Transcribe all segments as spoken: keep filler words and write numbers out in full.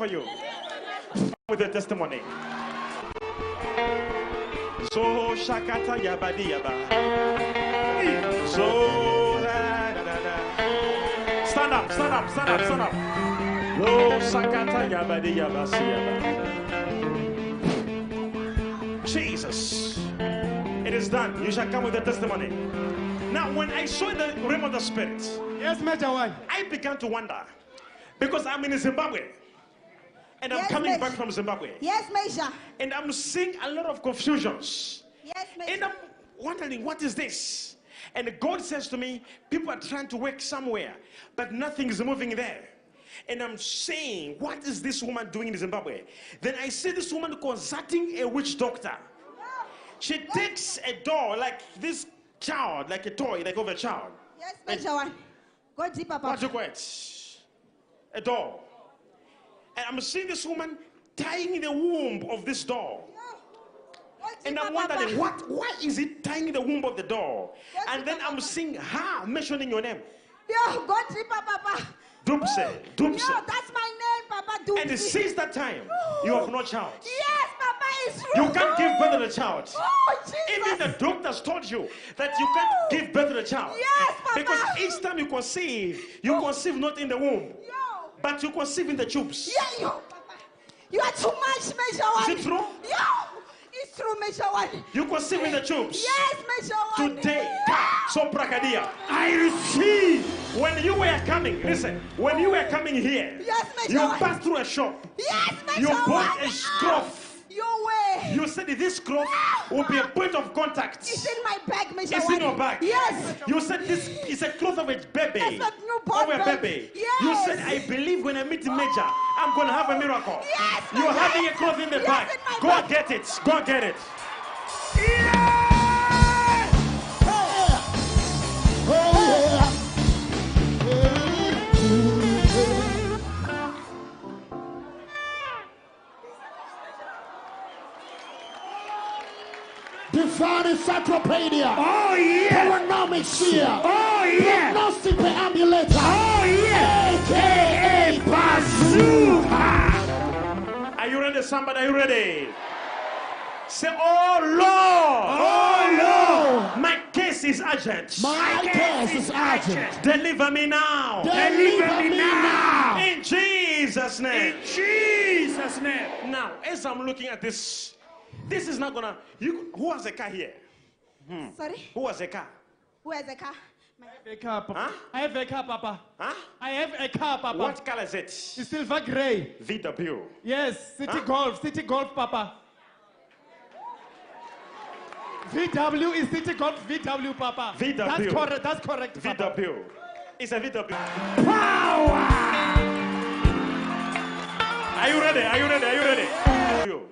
for you with a testimony. So shakata yabadi yaba. So stand up, stand up, stand up, stand up. Oh shakata yabadi yabasi yaba. Jesus, it is done. You shall come with a testimony. Now, when I saw the realm of the spirit, yes, Major One, I began to wonder because I'm in Zimbabwe. And I'm yes, coming Major. back from Zimbabwe. Yes, Major. And I'm seeing a lot of confusions. Yes, Major. And I'm wondering, what is this? And God says to me, people are trying to work somewhere, but nothing is moving there. And I'm saying, what is this woman doing in Zimbabwe? Then I see this woman consulting a witch doctor. She takes a doll like this child, like a toy, like of a child. Yes, Major One. Go deeper, Papa. A doll. And I'm seeing this woman tying the womb of this doll. And I'm wondering, what, why is it tying the womb of the doll? And then I'm seeing her mentioning your name. Yo, go deeper, Papa. Dupse, Dupse. Yo, that's my name, Papa. Dupse. And since that time, you have no child. Yes, Papa, it's true. You can't give birth to the child. Oh, even the doctors told you that you can't give birth to the child. Yes, Papa. Because each time you conceive, you conceive not in the womb. But you conceive in the tubes. Yeah, you, you are too much, Major One. Is it true? Yeah, it's true, Major One. You conceive in the tubes. Yes, Major One. Today, yeah. So Prakadia, I receive. When you were coming, listen. When you were coming here, yes, Major you passed through a shop. Yes, Major One. You bought a cloth. Your way. You said this cloth no. will be a point of contact. It's in my bag, Major It's One. in your bag. Yes. You said this is a cloth of a baby. It's a newborn of a baby. Yes. You said, I believe when I meet the Major, I'm going to have a miracle. Yes. You're yes. having a cloth in the yes, bag. In Go bag. get it. Go get it. Yes. Oh, yeah. Divine encyclopedia. Oh yeah. Paranomics. Oh yeah. Diagnostic ambulator. Oh yeah. A K A Bazooka. Are you ready, somebody? Are you ready? Say, oh Lord. Oh Lord. My case is urgent. My, My case, case is urgent. urgent. Deliver me now. Deliver, Deliver me, me now. now. In Jesus' name. In Jesus' name. Now, as I'm looking at this. This is not gonna. You, who has a car here? Hmm. Sorry? Who has a car? Who has a car? My... I have a car, Papa. Huh? I have a car, Papa. Huh? I have a car, Papa. What color is it? It's silver grey. V W. Yes, City huh? Golf, City Golf, Papa. V W is City Golf, V W, Papa. V W. That's correct, that's correct, Papa. V W. It's a V W. Power! Are you ready? Are you ready? Are you ready?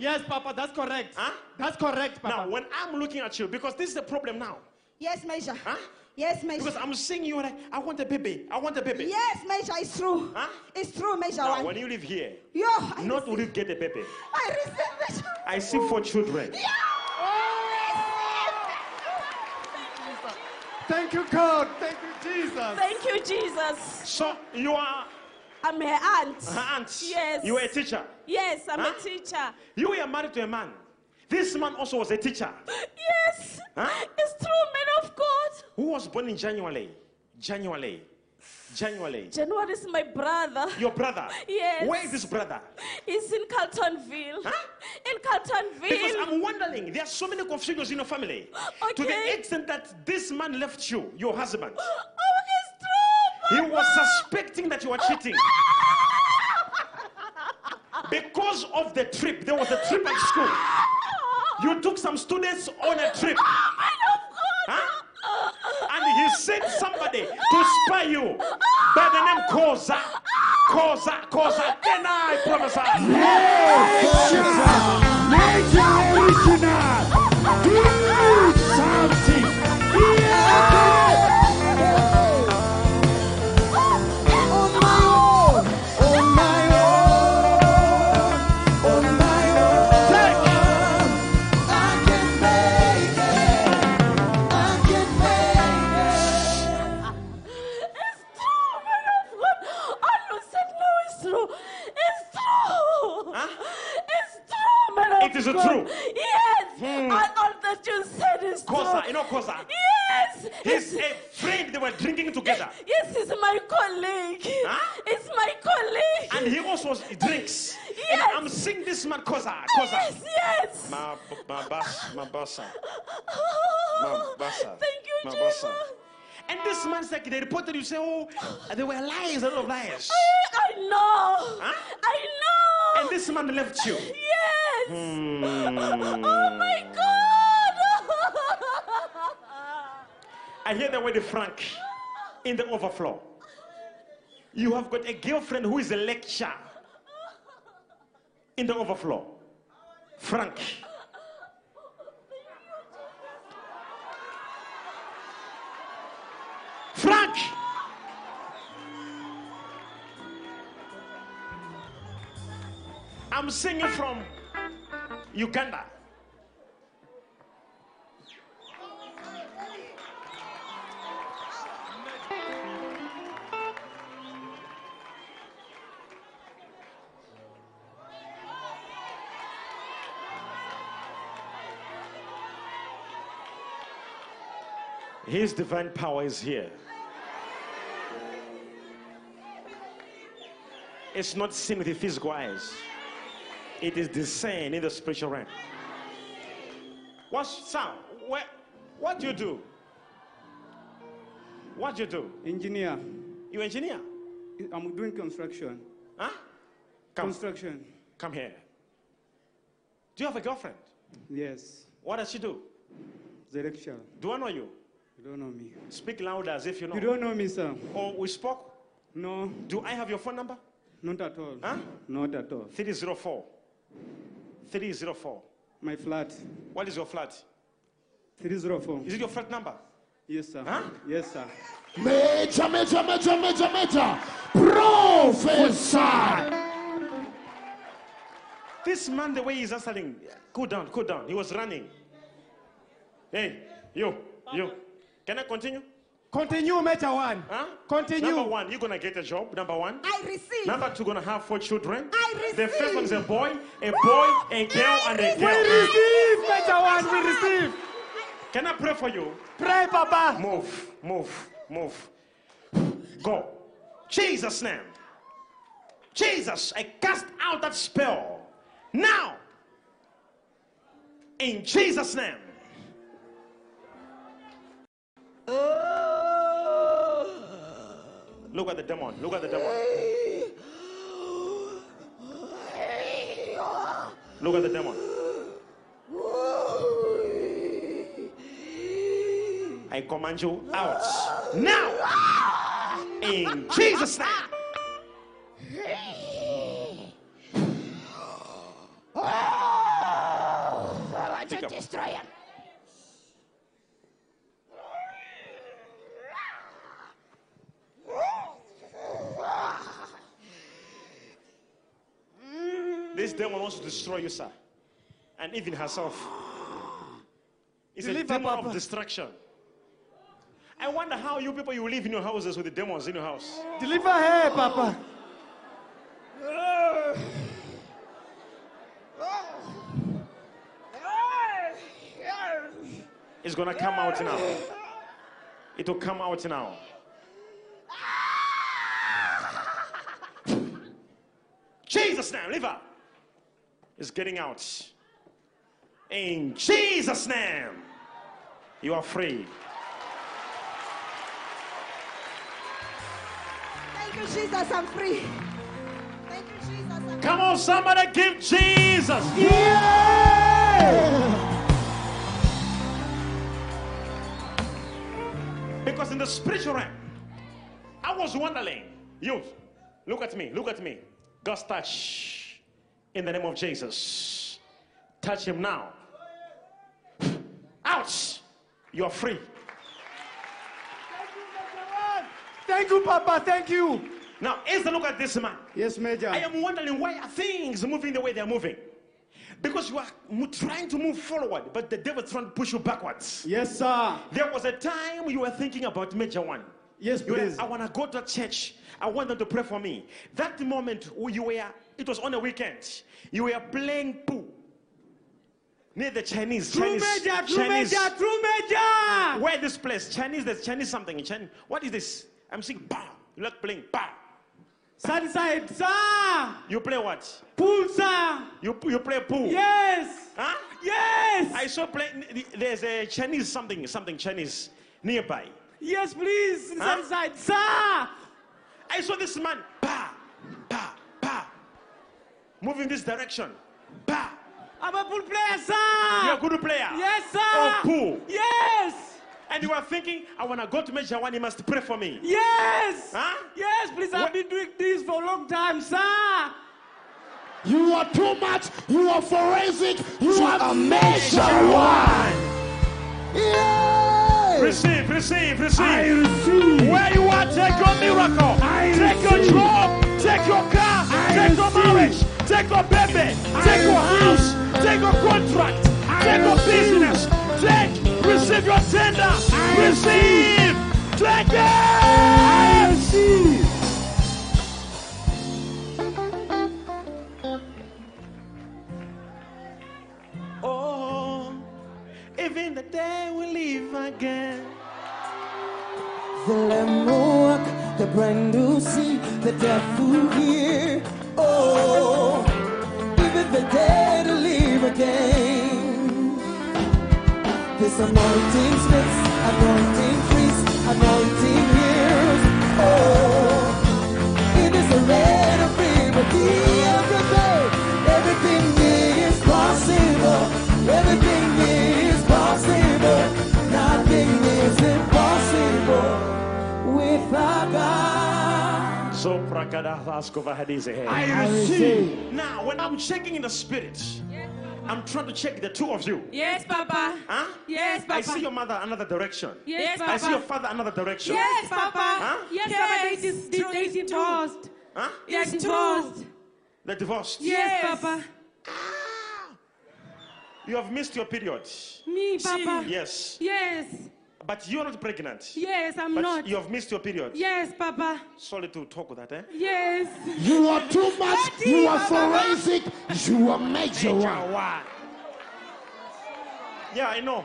Yes, Papa, that's correct. Huh? That's correct, Papa. Now, when I'm looking at you, because this is the problem now. Yes, Major. Huh? Yes, Major. Because I'm seeing you like, I want a baby. I want a baby. Yes, Major, it's true. Huh? It's true, Major. Now, when you live here, Yo, I not receive. will you get a baby. I receive, Major. I see four children. Yeah. Oh. Thank you, God. Thank you, Jesus. Thank you, Jesus. So, you are... I'm her aunt. Her aunt? Yes. You were a teacher? Yes, I'm huh? a teacher. You were married to a man. This man also was a teacher. Yes. Huh? It's true, man of God. Who was born in January? January. January. January is my brother. Your brother? Yes. Where is this brother? He's in Carltonville. Huh? In Carltonville. Because I'm wondering, there are so many confusions in your family. Okay. To the extent that this man left you, your husband. Oh, it's true. He was suspecting that you were cheating. Because of the trip. There was a trip at school. You took some students on a trip. Huh? And he sent somebody to spy you by the name Koza. Koza, Koza. Then I prophesy. Major, Major, original. Do something. Yeah. It's true. What is it true? Yes. Mm. And all the Jews said is true. Kosa, you know Kosa? Yes. He's a friend. They were drinking together. Yes, he's my colleague. Huh? It's my colleague. And he also drinks. Yes. And I'm seeing this man Kosa. Kosa. Yes, yes. Ma, ma, bas, ma, basa. Ma, basa. Thank you, Jesus. And this man's like, they reported, you say, oh, there were lies, a lot of lies. I, I know. Huh? I know. And this man left you. Yes. Hmm. Oh, my God. And here they were, the Frank, in the overflow. You have got a girlfriend who is a lecturer in the overflow. Frank. Frank! I'm singing from Uganda. His divine power is here. It's not seen with the physical eyes. It is discerned in the spiritual realm. What sound? What, what do you do? What do you do? Engineer. You engineer? I'm doing construction. Huh? Come. Construction. Come here. Do you have a girlfriend? Yes. What does she do? The lecturer. Do I know you? You don't know me. Speak louder as if you know. You don't know me, sir. Oh, we spoke? No. Do I have your phone number? Not at all. Huh? Not at all. three zero four. three zero four. My flat. What is your flat? three zero four. Is it your flat number? Yes, sir. Huh? Yes, sir. Major, major, major, major, major. Professor. This man, the way he's answering, go down, go down. He was running. Hey, you, you. Can I continue? Continue, Major One. Huh? Continue. Number one, you're going to get a job. Number one. I receive. Number two, going to have four children. I receive. The first one is a boy, a boy, a girl, and a girl. We receive, Major One. We receive. Can I pray for you? Pray, Papa. Move, move, move. Go. Jesus' name. Jesus, I cast out that spell. Now. In Jesus' name. Oh. Look at the demon. Look at the demon. Look at the demon. I command you out now in Jesus' name. I want to destroy him. This demon wants to destroy you, sir, and even herself. It's you a demon up, of destruction. I wonder how you people, you live in your houses with the demons in your house. Deliver her, Papa. It's gonna come out now. It'll come out now. Jesus' name, leave her. Is getting out. In Jesus' name, you are free. Thank you, Jesus. I'm free. Thank you, Jesus. I'm free. Come on, somebody give Jesus. Yeah! Because in the spiritual realm, I was wondering, you, look at me, look at me. God's touch. In the name of Jesus, touch him now. Ouch! You are free. Thank you, Major One. Thank you, Papa. Thank you. Now, as I look at this man, yes, Major. I am wondering why are things moving the way they are moving. Because you are trying to move forward, but the devil is trying to push you backwards. Yes, sir. There was a time you were thinking about Major One. Yes, please. Were, I want to go to church. I want them to pray for me. That moment, you were. It was on a weekend. You were playing pool. Near the Chinese, Chinese, Trumeja, Chinese, Trumeja, Trumeja. Where this place? Chinese, there's Chinese something. Chinese. What is this? I'm seeing ba. You're not playing ba. Sunside, sir. You play what? Pool, sir. You you play pool. Yes. Huh? Yes. I saw play. There's a Chinese something, something Chinese nearby. Yes, please. Huh? Sunside, sir. I saw this man. Ba, ba, ba. Moving this direction. Ba. I'm a pool player, sir. You're a good player. Yes, sir. Oh, pool. Yes. And you are thinking, I want to go to Major One, he must pray for me. Yes. Huh? Yes, please. I've what? been doing this for a long time, sir. You are too much. You are forensic. You to are a Major One. Yes. Receive, receive, receive. I receive. Where you are, take your miracle. I take receive. your job. Take your car. I take receive. your marriage. Take your baby. I take receive. your house. Take your contract. I take receive. your business. Take, receive your tender, I receive, receive. Take it! I receive. Oh, even the day we live again. The lamb walk, the brand new sea, the deaf who hear. Oh, even the day to live again. This anointing speaks, anointing frees, anointing heals. Oh, it is a red of liberty every day. Everything is possible. Everything is possible. Nothing is impossible without God. So prakadahaskova I receive. Now, when I'm checking in the spirit. Yes. I'm trying to check the two of you. Yes, Papa. Huh? Yes, Papa. I see your mother another direction. Yes, Papa. I see your father another direction. Yes, Papa. Huh? Yes, yes, Papa. They, they, they divorced. Huh? They're divorced. They're divorced. Yes, yes, Papa. You have missed your period. Me, Papa. Yes. Yes. But you're not pregnant. Yes, I'm but not. You have missed your period. Yes, Papa. Sorry to talk with that, eh? Yes. You are too much. Daddy, you are Papa. forensic. You are Major One. Yeah, I know.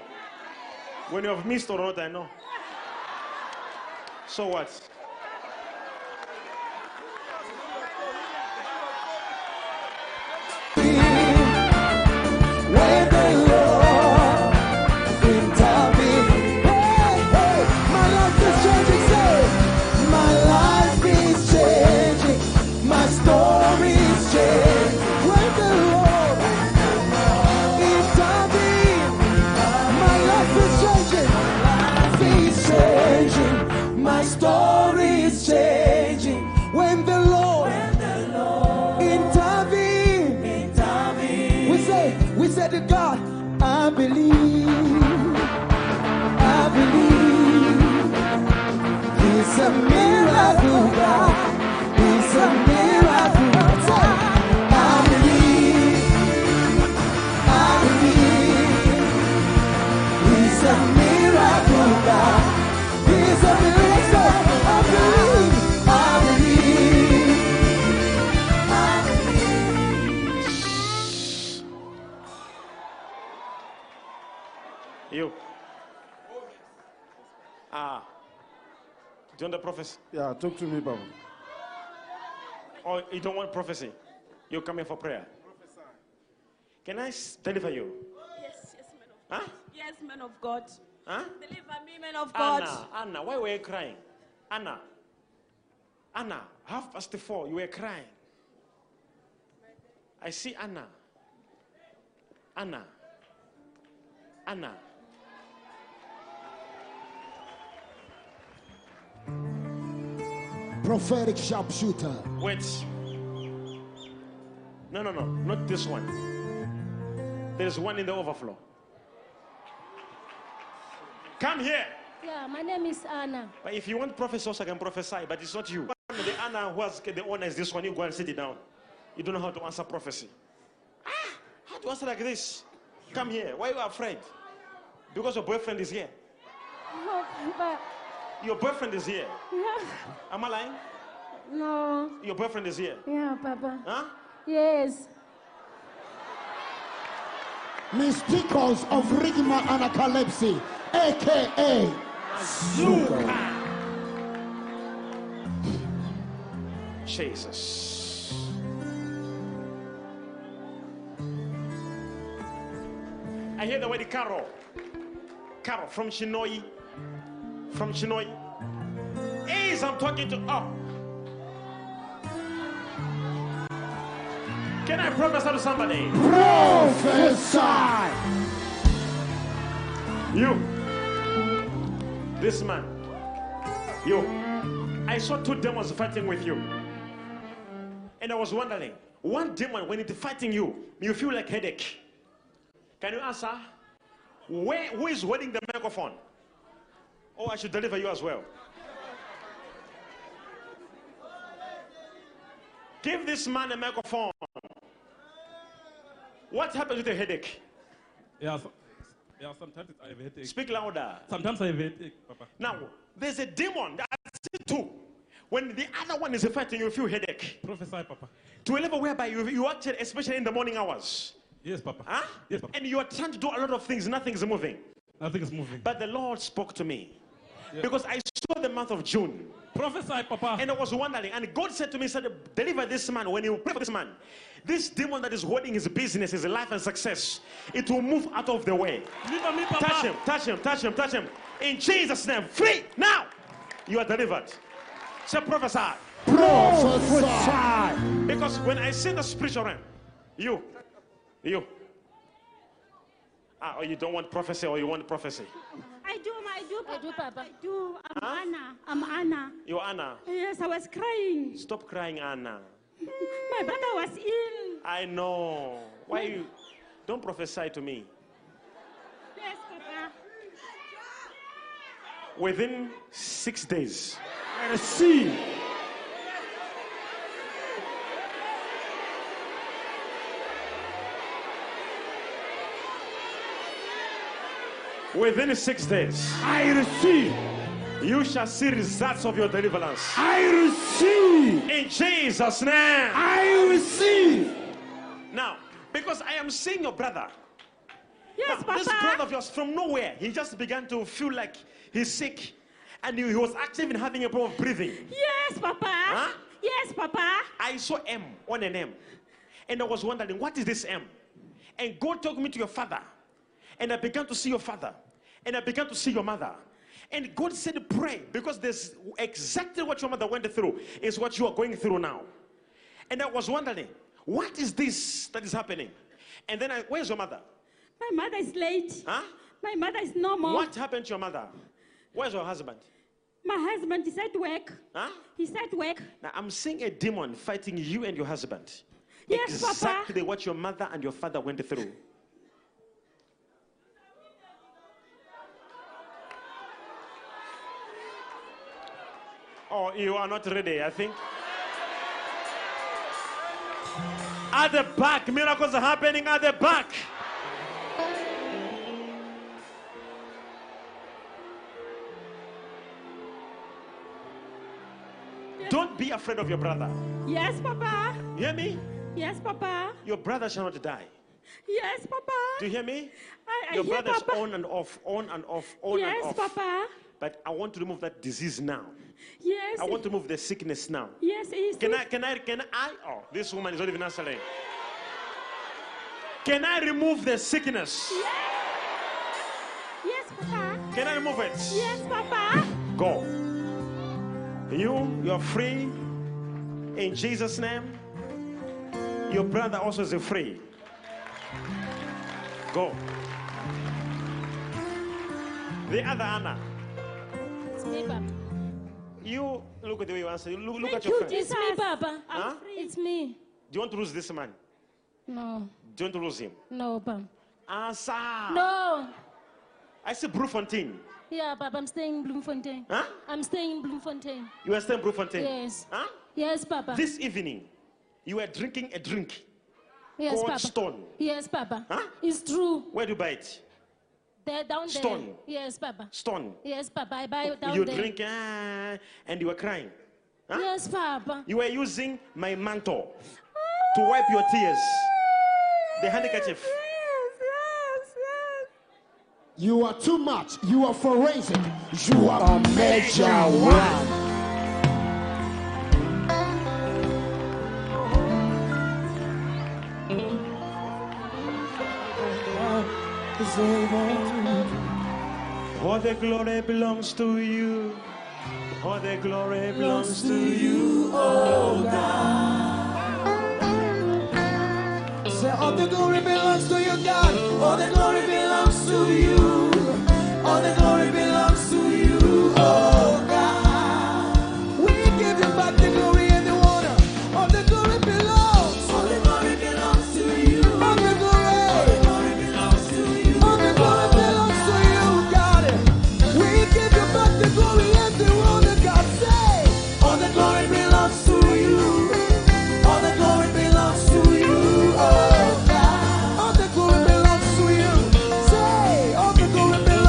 When you have missed or not, I know. So what? Do you want the prophecy? Yeah, talk to me, Papa. Oh, you don't want prophecy? You're coming for prayer? Prophesy. Can I deliver you? Yes, yes, man of God. Huh? Yes, man of God. Huh? Deliver me, man of God. Anna, Anna, why were you crying? Anna, Anna, half past four, you were crying. I see Anna. Anna. Anna. Prophetic sharpshooter. Wait. No, no, no. Not this one. There's one in the overflow. Come here. Yeah, my name is Anna. But if you want prophecy, also I can prophesy, but it's not you. The Anna who has the owner is this one. You go and sit it down. You don't know how to answer prophecy. Ah, how to answer like this? Come here. Why are you afraid? Because your boyfriend is here. No, but... Your boyfriend is here. No. Am I lying? No. Your boyfriend is here. Yeah, Papa. Huh? Yes. Mysticals of Rigma Anakalepsy, aka Zuka. Jesus. I hear the word Carol. Carol from Shinoi. From Shinoi. Ace, I'm talking to up. Can I prophesy to somebody? Prophesy! You. This man. You. I saw two demons fighting with you. And I was wondering, one demon, when it's fighting you, you feel like headache. Can you answer? Where, who is holding the microphone? Oh, I should deliver you as well. Give this man a microphone. What happens with a headache? Yeah, so, yeah, sometimes I have a headache. Speak louder. Sometimes I have a headache, Papa. Now, there's a demon that I see too. When the other one is fighting, you feel headache. Prophesy, Papa. To a level whereby you, you are, especially in the morning hours. Yes, Papa. Huh? Yes, Papa. And you are trying to do a lot of things, nothing's moving. Nothing is moving. But the Lord spoke to me. Yeah. Because I saw the month of June. Prophesy, Papa. And I was wondering, and God said to me, said, deliver this man. When you pray for this man, this demon that is holding his business, his life and success, it will move out of the way. Deliver me, Papa. Touch him, touch him, touch him, touch him. In Jesus' name, free now. You are delivered. Say, prophesy. Prophesy. Because when I see the spiritual realm, you, you. Ah, or you don't want prophecy, or you want prophecy. I do, I do, Papa. I do, Papa. I do. I'm huh? Anna. I'm Anna. You're Anna? Yes, I was crying. Stop crying, Anna. My brother was ill. I know. Why you don't prophesy to me? Yes, Papa. Within six days. I see. Within six days, I receive. You shall see results of your deliverance. I receive. In Jesus' name, I receive. Now, because I am seeing your brother. Yes, now, Papa. This brother of yours from nowhere, he just began to feel like he's sick, and he, he was active in having a problem of breathing. Yes, Papa. Huh? Yes, Papa. I saw M on an M, and I was wondering, what is this M? And God took me to your father. And I began to see your father. And I began to see your mother. And God said, pray. Because there's exactly what your mother went through is what you are going through now. And I was wondering, what is this that is happening? And then I, where's your mother? My mother is late. Huh? My mother is normal. What happened to your mother? Where's your husband? My husband is at work. Huh? He's at work. Now I'm seeing a demon fighting you and your husband. Yes, Papa. Exactly what your mother and your father went through. Oh, you are not ready, I think. At the back, miracles are happening at the back. Yes. Don't be afraid of your brother. Yes, Papa. You hear me? Yes, Papa. Your brother shall not die. Yes, Papa. Do you hear me? I, I your hear brother's Papa. On and off, on and off, on yes, and off. Yes, Papa. But I want to remove that disease now. Yes. I want to remove the sickness now. Yes, yes. Can I, can I, can I, oh, this woman is not even answering. Can I remove the sickness? Yes. Yes, Papa. Can I remove it? Yes, Papa. Go. You, you're free. In Jesus' name. Your brother also is free. Go. The other Anna. It's me, Papa. You look at the way you answer. You look, look at your friend. It's me, Papa. I'm huh? free. It's me. Do you want to lose this man? No. Do you want to lose him? No, Papa. Answer. No. I see Bloemfontein. Yeah, Papa. I'm staying in Bloemfontein. Huh? I'm staying in Bloemfontein. You are staying in Bloemfontein? Yes. Huh? Yes, Papa. This evening, you were drinking a drink. Yes, Papa. Stone. Yes, Papa. Huh? It's true. Where do you buy it? There, down there. Stone. Yes, Papa. Stone. Yes, Papa. I buy it down you there. You drink ah, and you were crying. Huh? Yes, Papa. You were using my mantle to wipe your tears. The handkerchief. Yes, yes. You are too much. You are forensic. You are a major one. All the glory belongs to you. All the glory belongs to you, oh God. Say, all the glory belongs to you, God. All the glory belongs to you. All the glory belongs to you, oh God. We give you back the glory and the honor. All the glory belongs. All the glory belongs to you. All the glory. All the glory belongs to you. All the glory belongs to you, God. We give you back the glory and the honor, God. Say, all the glory belongs to you. All the glory belongs to you, oh God. All the glory belongs to you. Say, all the glory belongs.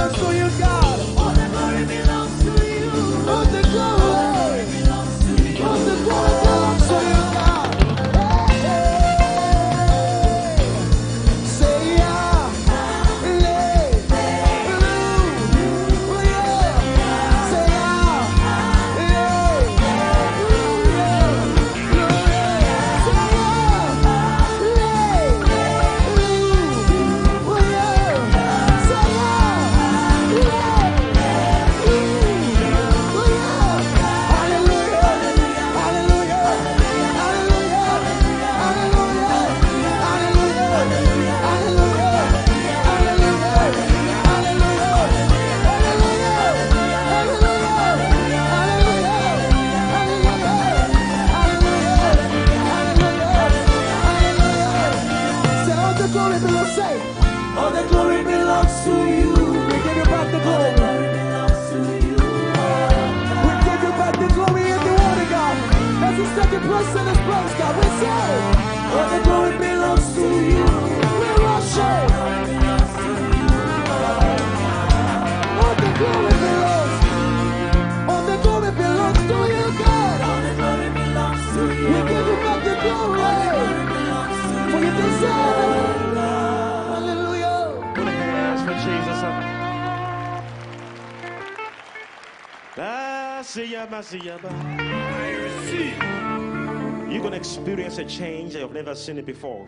You're going to experience a change that you've never seen it before.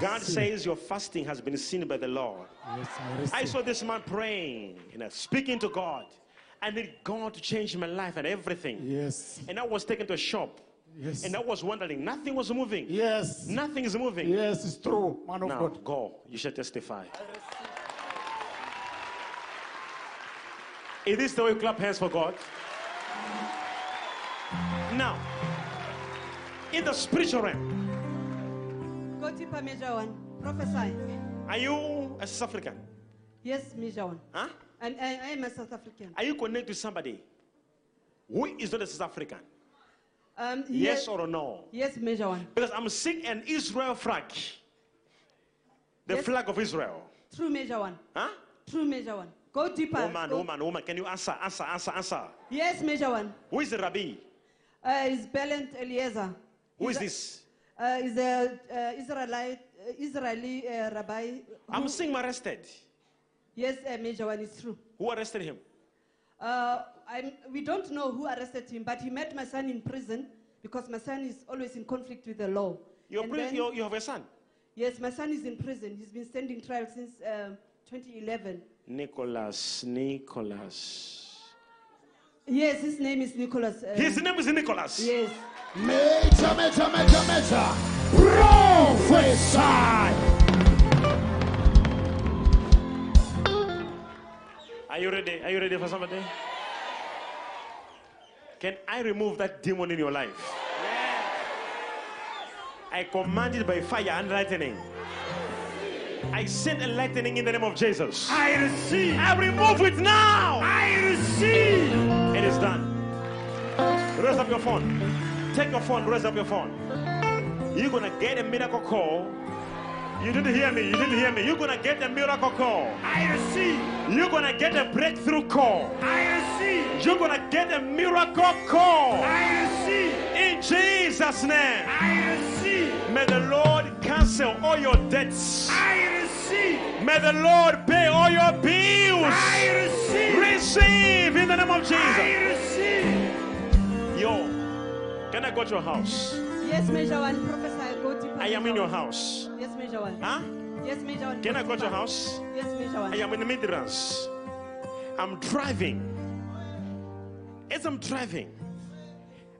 God says your fasting has been seen by the Lord. I saw this man praying, you know, speaking to God. I need God to change my life and everything. Yes. And I was taken to a shop. Yes. And I was wondering, nothing was moving. Yes. Nothing is moving. Yes, it's true. Man of now, God. Go. You shall testify. It is the way you clap hands for God. Now, in the spiritual realm, go to Major One. Prophesy. Are you a South African? Yes, Major One. Huh? And I, I am a South African. Are you connected to somebody who is not a South African? Um, yes, yes or no? Yes, Major One. Because I'm seeing an Israel flag. The yes. flag of Israel. True, Major One. Huh? True, Major One. Go deeper. Woman, Go. woman, woman. Can you answer, answer, answer, answer? Yes, Major One. Who is the rabbi? Uh, it's Belent Eliezer. Who is, is this? Uh, is the uh, Israelite, uh, Israeli uh, rabbi. Who? I'm seeing him arrested. Yes, uh, Major One, it's true. Who arrested him? Uh, I'm, we don't know who arrested him, but he met my son in prison because my son is always in conflict with the law. You're then, you're, you have a son? Yes, my son is in prison. He's been standing trial since uh, twenty eleven. Nicholas, Nicholas. Yes, his name is Nicholas. Uh, his name is Nicholas. Yes. Major, major, major, major. Prophesy. Are you ready? Are you ready for somebody? Can I remove that demon in your life? Yes. I command it by fire and lightning. I send a lightning in the name of Jesus. I receive. I remove it now. I receive. It is done. Raise up your phone. Take your phone. Raise up your phone. You're going to get a miracle call. You didn't hear me. You didn't hear me. You're going to get a miracle call. I receive. You're going to get a breakthrough call. I receive. You're going to get a miracle call. I receive. In Jesus' name. I receive. May the Lord come. cancel all your debts. I receive. May the Lord pay all your bills. I receive. Receive in the name of Jesus. I receive. Yo, can I go to your house? Yes, Major One. Professor, I go to. I am in your house. Yes, Major One. Huh? Yes, Major One. Can I go to your house? Yes, Major One. I am in the Midlands. I'm driving. As I'm driving,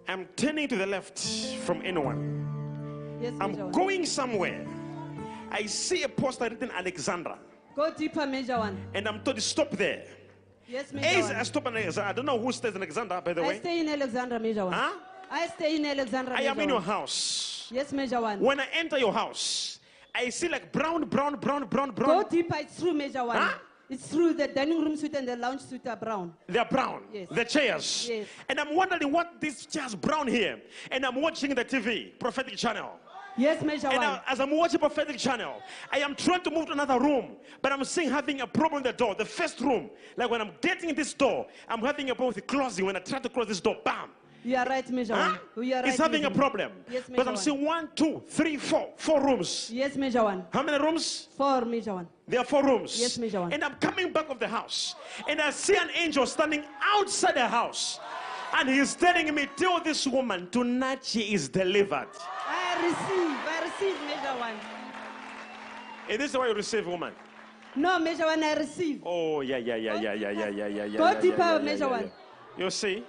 I'm turning to the left from anyone. Yes, I'm going somewhere. I see a poster written Alexandra. Go deeper, Major One. And I'm told to stop there. Yes, Major As One. I stop in Alexandra. I don't know who stays in Alexandra, by the I way. I stay in Alexandra, Major One. Huh? I stay in Alexandra, Major I am in your house. Yes, Major One. When I enter your house, I see like brown, brown, brown, brown, brown. Go deeper. It's true, Major One. Huh? It's through the dining room suite and the lounge suite are brown. They're brown. Yes. The chairs. Yes. And I'm wondering what this chair's brown here. And I'm watching the T V, prophetic channel. Yes, Major One. And I, as I'm watching prophetic channel, I am trying to move to another room, but I'm seeing having a problem with the door. The first room, like when I'm getting this door, I'm having a problem with the closing. When I try to close this door, bam. You are right, Major One. Huh? You are right, it's having Major a problem. Yes, Major But I'm seeing one, two, three, four. Four rooms. Yes, Major One. How many rooms? Four, Major One. There are four rooms. Yes, Major One. And I'm coming back of the house. And I see an angel standing outside the house. And he's telling me, tell this woman, tonight she is delivered. I receive. I receive, Major One. And this is why you receive, woman. No, Major One, I receive. Oh, yeah, yeah, yeah, yeah, yeah, yeah, yeah, yeah, yeah. Go deeper, Major One. You see?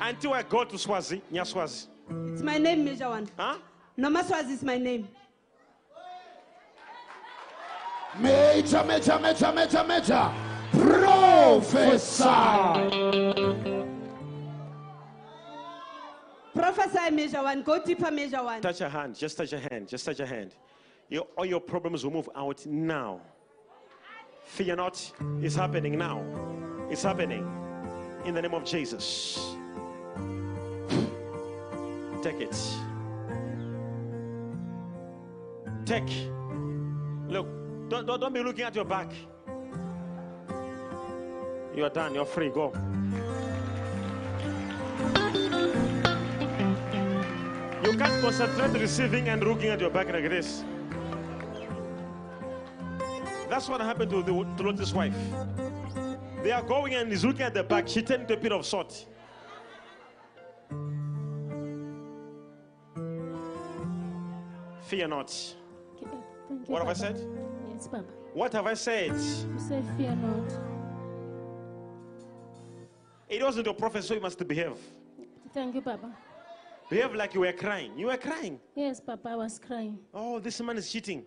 Until I go to Swazi, Nyaswazi. It's my name, Major One. Huh? Noma Swazi is my name. Major, Major, Major, Major, Major. Professor. Professor, Major One. Go deeper, Major One. Touch your hand. Just touch your hand. Just touch your hand. Your, all your problems will move out now. Fear not. It's happening now. It's happening. In the name of Jesus. Take it. Take. Look, don't, don't, don't be looking at your back. You are done. You're free. Go. You can't concentrate receiving and looking at your back like this. That's what happened to, the, to Lot's wife. They are going and he's looking at the back. She turned into a bit of salt. Fear not. Thank you, what Baba. Have I said? Yes, Baba. What have I said? You said fear not. It wasn't your prophet, so you must behave. Thank you, Baba. Behave like you were crying. You were crying? Yes, Baba, I was crying. Oh, this man is cheating.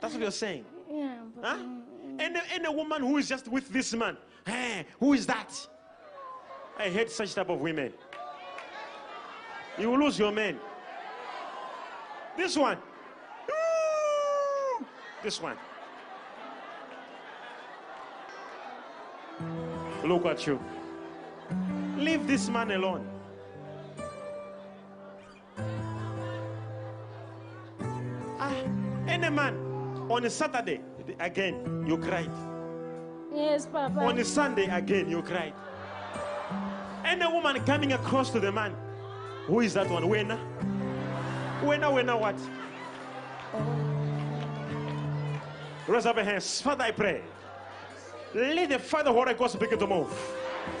That's what you're saying? Yeah, Baba. Huh? And a, and a woman who is just with this man. Hey, who is that? I hate such type of women. You will lose your man. This one. Ooh. This one. Look at you. Leave this man alone. Ah, any man on a Saturday, again, you cried. Yes, Papa. On a Sunday, again, you cried. Any woman coming across to the man, who is that one? Wena? Wena, Wena, what? Oh. Raise up your hands. Father, I pray. Let the Father Holy Ghost begin to move.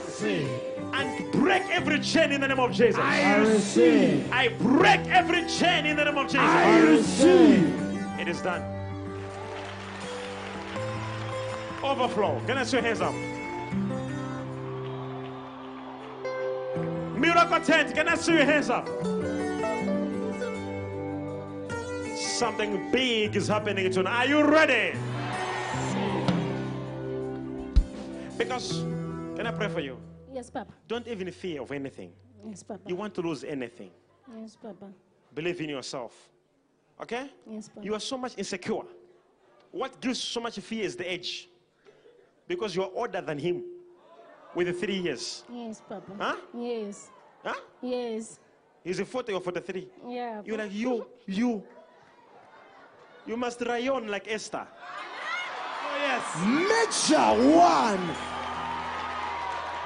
See. And break every chain in the name of Jesus. I receive. I break every chain in the name of Jesus. I receive. It is done. Overflow. Can I see your hands up? Miracle tent. Can I see your hands up? Something big is happening tonight. Are you ready? Because, can I pray for you? Yes, Papa. Don't even fear of anything. Yes, Papa. You want to lose anything. Yes, Papa. Believe in yourself. Okay? Yes, Papa. You are so much insecure. What gives so much fear is the age. Because you are older than him. With the three years. Yes, Papa. Huh? Yes. Huh? Yes. He's a forty or forty-three. Yeah. You're like, you, you. You must rayon like Esther. Oh, yes. Major One.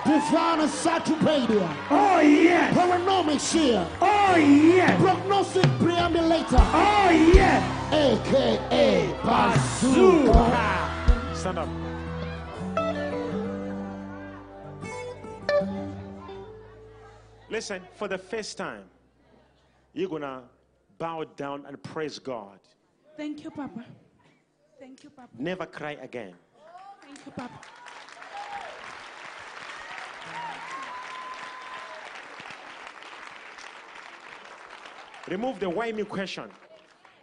Divine Satupadia. Oh yes. Paranomic Shear. Oh yes. Prognostic Preambulator. Oh yes. A K A Bazooka. Stand up. Listen, for the first time, you're going to bow down and praise God. Thank you, Papa. Thank you, Papa. Never cry again. Thank you, Papa. Remove the why me question.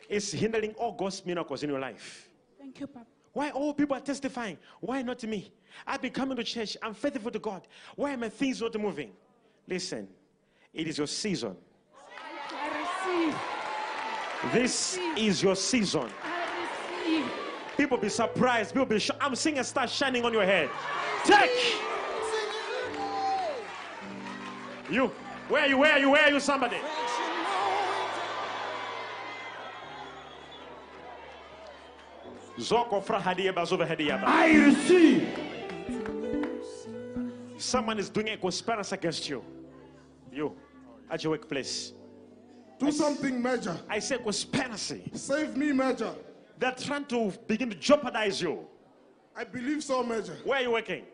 It's hindering all God's miracles in your life. Thank you, Papa. Why all people are testifying? Why not me? I've been coming to church. I'm faithful to God. Why are my things not moving? Listen, it is your season. I receive. This I receive. Is your season. I receive. People be surprised. People be shocked. I'm seeing a star shining on your head. Take. You. Where are you? Where are you? Where are you? Somebody. I receive. Someone is doing a conspiracy against you. You. At your workplace. Do I something major. I say conspiracy. Save me, major. They're trying to begin to jeopardize you. I believe so, major. Where are you working?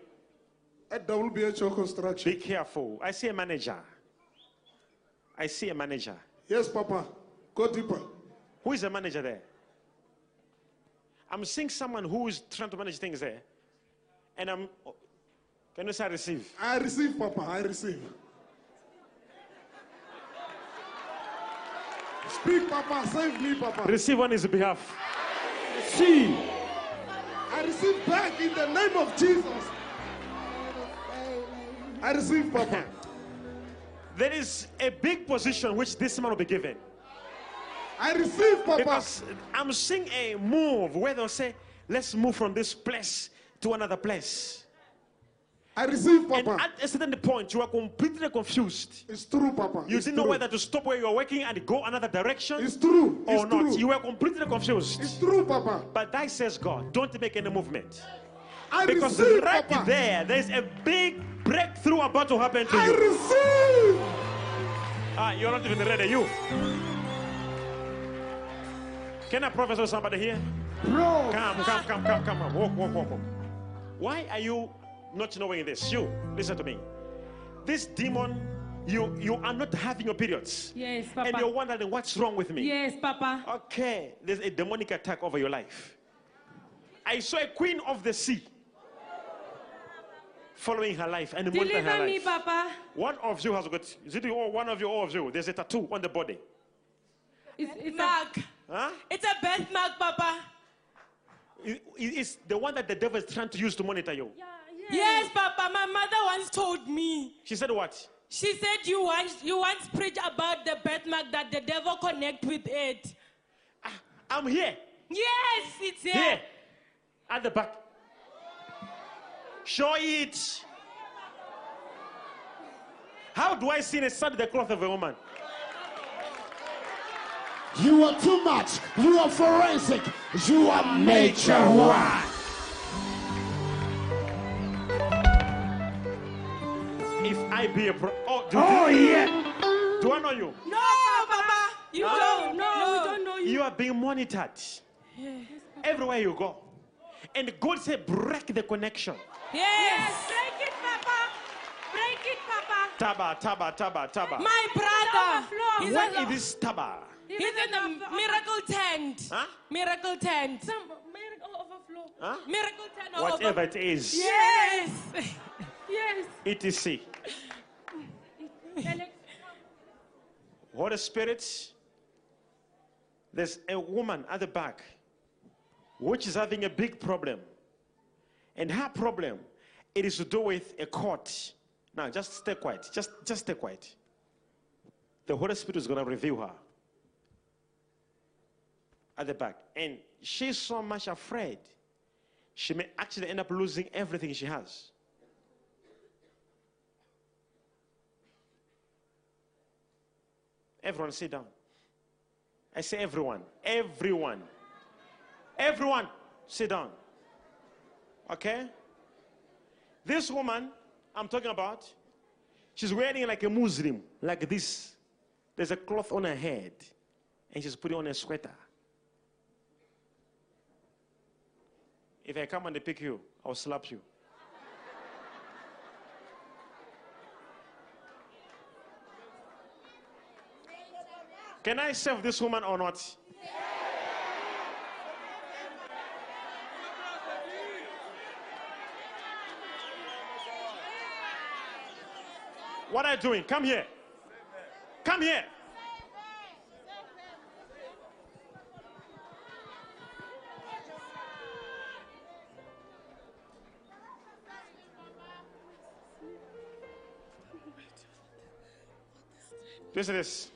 At W B H O Construction. Be careful. I see a manager. I see a manager. Yes, Papa. Go deeper. Who is the manager there? I'm seeing someone who is trying to manage things there. And I'm... Can you say I receive? I receive, Papa. I receive. Speak, Papa. Save me, Papa. Receive on his behalf. See. I receive back in the name of Jesus. I receive, Papa. There is a big position which this man will be given. I receive, Papa. Because I'm seeing a move where they'll say, let's move from this place to another place. I receive, Papa. And at a certain point, you are completely confused. It's true, Papa. You it's didn't true. know whether to stop where you are working and go another direction. It's true. Or it's not. True. You were completely confused. It's true, Papa. But thy says God, don't make any movement. I because receive, right Papa. there, there's a big breakthrough about to happen to I you. I receive. Ah, you're not even ready, you. Can I prophesy to somebody here? Bro. Come, come, come, come, come, come. Walk, walk, walk, walk. Why are you not knowing this? You, listen to me. This demon, you you are not having your periods. Yes, Papa. And you're wondering what's wrong with me. Yes, Papa. Okay, there's a demonic attack over your life. I saw a queen of the sea following her life and monitoring her life. Deliver me, Papa. One of you has got, is it all, one of you, all of you, there's a tattoo on the body. It's, it's Mark. Huh? It's a birthmark, Papa. It, it's the one that the devil is trying to use to monitor you. Yeah, yeah. Yes, Papa. My mother once told me. She said what? She said you once you once preach about the birthmark that the devil connects with it. I, I'm here. Yes, it's here. Here. At the back. Show it. How do I sin inside the cloth of a woman? You are too much. You are forensic. You are nature one. If I be a pro, oh, do oh you, yeah. Do I know you? No, Papa. You huh? don't. No, no, we don't know you. You are being monitored. Yes. Everywhere you go, and God said, break the connection. Yes. Yes. Break it, Papa. Break it, Papa. Taba, taba, taba, taba. My brother. What is this taba? He's, He's in the miracle tent. Huh? Miracle tent. Some miracle overflow. Huh? Miracle tent overflow. Whatever it is. Yes. Yes. E T C. Holy Spirit, there's a woman at the back which is having a big problem. And her problem, it is to do with a court. Now, just stay quiet. Just, just stay quiet. The Holy Spirit is going to reveal her. At the back, and she's so much afraid she may actually end up losing everything she has. Everyone sit down. I say everyone, everyone, everyone sit down. Okay? This woman I'm talking about. She's wearing like a Muslim, like this. There's a cloth on her head, and she's putting on a sweater. If I come and they pick you, I'll slap you. Can I serve this woman or not? Yeah. What are you doing? Come here. Come here. Listen to this.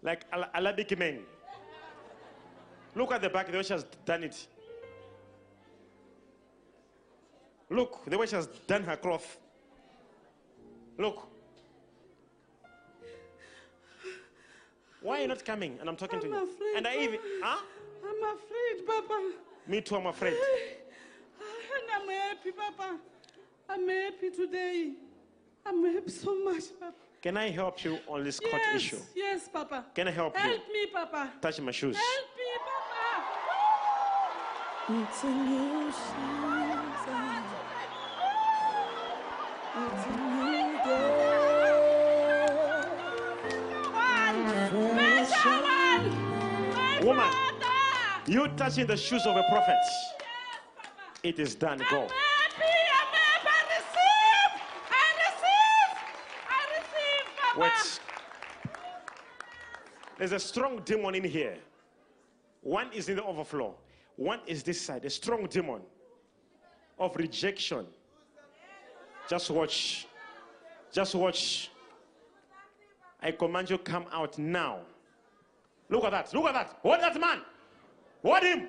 Like Al Arabic men. Look at the back, the way she has done it. Look, the way she has done her cloth. Look. Why are you not coming? And I'm talking I'm to you. Afraid, and I Papa. even, huh? I'm afraid, Papa. Me too, I'm afraid. And I'm happy, Papa. I'm happy today. I'm happy so much, Papa. Can I help you on this court yes, issue? Yes, Papa. Can I help, help you? Help me, Papa. Touch my shoes. Help me, Papa. It's a new season. It's a new day. Woman, you touching the shoes of a prophet. Yes, it is done. Go. Wait. There's a strong demon in here. One is in the overflow. One is this side. A strong demon of rejection. Just watch. Just watch. I command you, come out now. Look at that. Look at that. Hold that man. Hold him.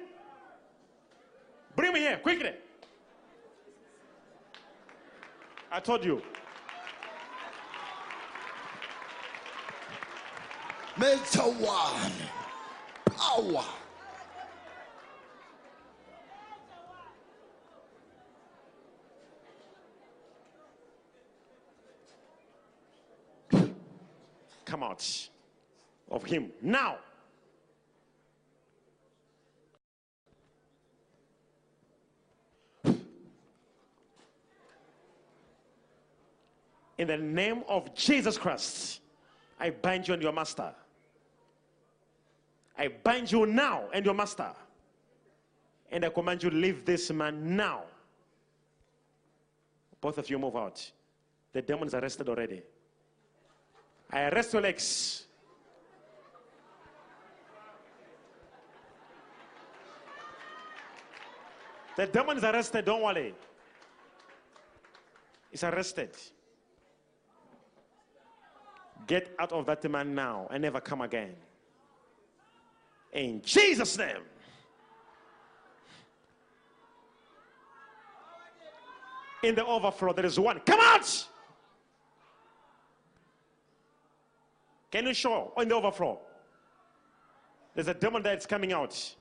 Bring me here quickly. I told you. Major one, power. Come out of him now. In the name of Jesus Christ, I bind you and your master. I bind you now and your master. And I command you, leave this man now. Both of you move out. The demon is arrested already. I arrest your legs. The demon is arrested, don't worry. It's arrested. Get out of that man now and never come again. In Jesus' name. In the overflow, there is one. Come out! Can you show in the overflow? There's a demon that's coming out.